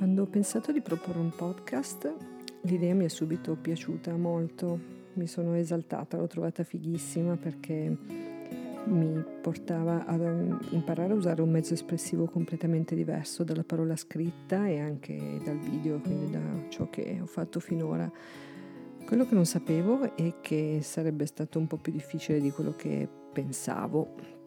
Quando ho pensato di proporre un podcast, l'idea mi è subito piaciuta molto, mi sono esaltata, l'ho trovata fighissima perché mi portava ad imparare a usare un mezzo espressivo completamente diverso dalla parola scritta e anche dal video, quindi da ciò che ho fatto finora. Quello che non sapevo è che sarebbe stato un po' più difficile di quello che pensavo.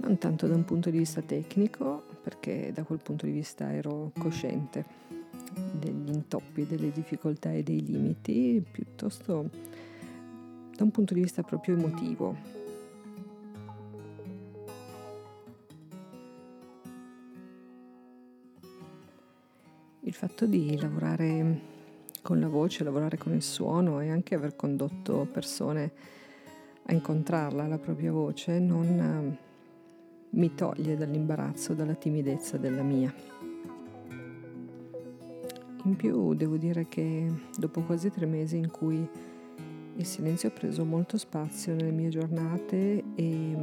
Non tanto da un punto di vista tecnico, perché da quel punto di vista ero cosciente degli intoppi, delle difficoltà e dei limiti, piuttosto da un punto di vista proprio emotivo. Il fatto di lavorare con la voce, lavorare con il suono e anche aver condotto persone a incontrarla, la propria voce, non mi toglie dall'imbarazzo, dalla timidezza della mia. In più devo dire che dopo quasi 3 mesi in cui il silenzio ha preso molto spazio nelle mie giornate e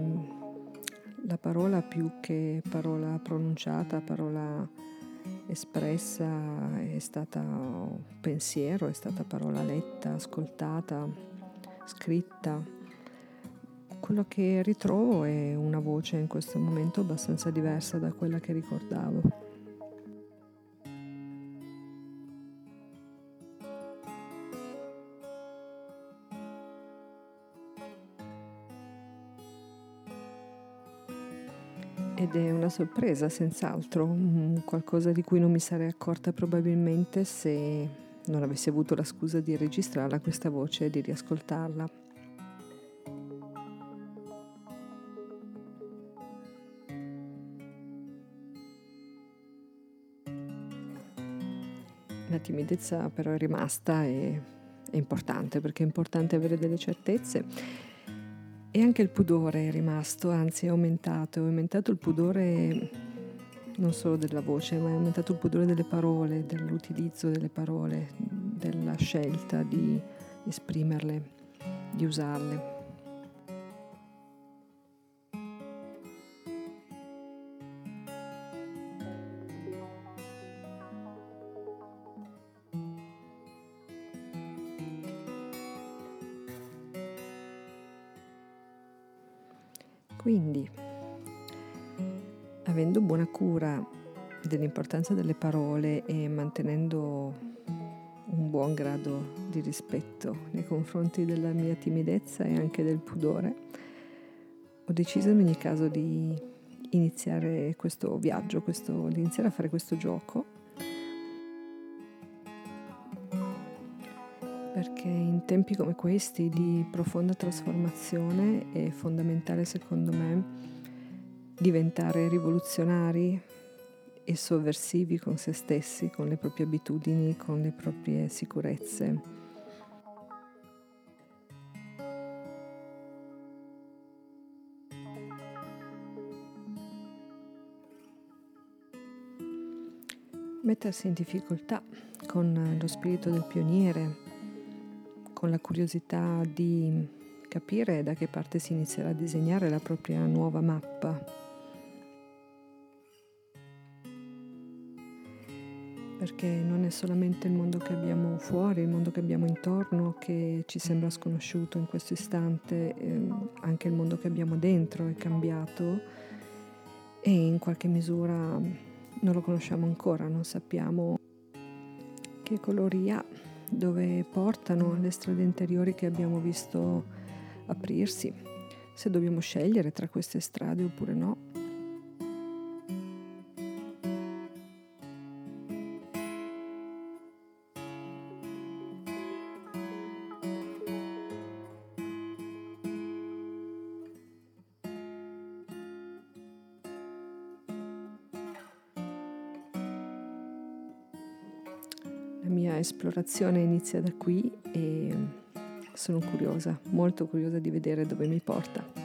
la parola, più che parola pronunciata, parola espressa, è stata pensiero, è stata parola letta, ascoltata, scritta. Quello che ritrovo è una voce in questo momento abbastanza diversa da quella che ricordavo. Ed è una sorpresa, senz'altro, qualcosa di cui non mi sarei accorta probabilmente se non avessi avuto la scusa di registrarla questa voce e di riascoltarla. La timidezza però è rimasta e è importante, perché è importante avere delle certezze, e anche il pudore è rimasto, anzi è aumentato il pudore non solo della voce, ma è aumentato il pudore delle parole, dell'utilizzo delle parole, della scelta di esprimerle, di usarle. Quindi, avendo buona cura dell'importanza delle parole e mantenendo un buon grado di rispetto nei confronti della mia timidezza e anche del pudore, ho deciso in ogni caso di iniziare questo viaggio, di iniziare a fare questo gioco, perché in tempi come questi di profonda trasformazione è fondamentale, secondo me, diventare rivoluzionari e sovversivi con se stessi, con le proprie abitudini, con le proprie sicurezze. Mettersi in difficoltà con lo spirito del pioniere, con la curiosità di capire da che parte si inizierà a disegnare la propria nuova mappa. Perché non è solamente il mondo che abbiamo fuori, il mondo che abbiamo intorno che ci sembra sconosciuto in questo istante, anche il mondo che abbiamo dentro è cambiato e in qualche misura non lo conosciamo ancora, non sappiamo che colori ha, dove portano le strade interiori che abbiamo visto aprirsi, se dobbiamo scegliere tra queste strade oppure no. La mia esplorazione inizia da qui e sono curiosa, molto curiosa di vedere dove mi porta.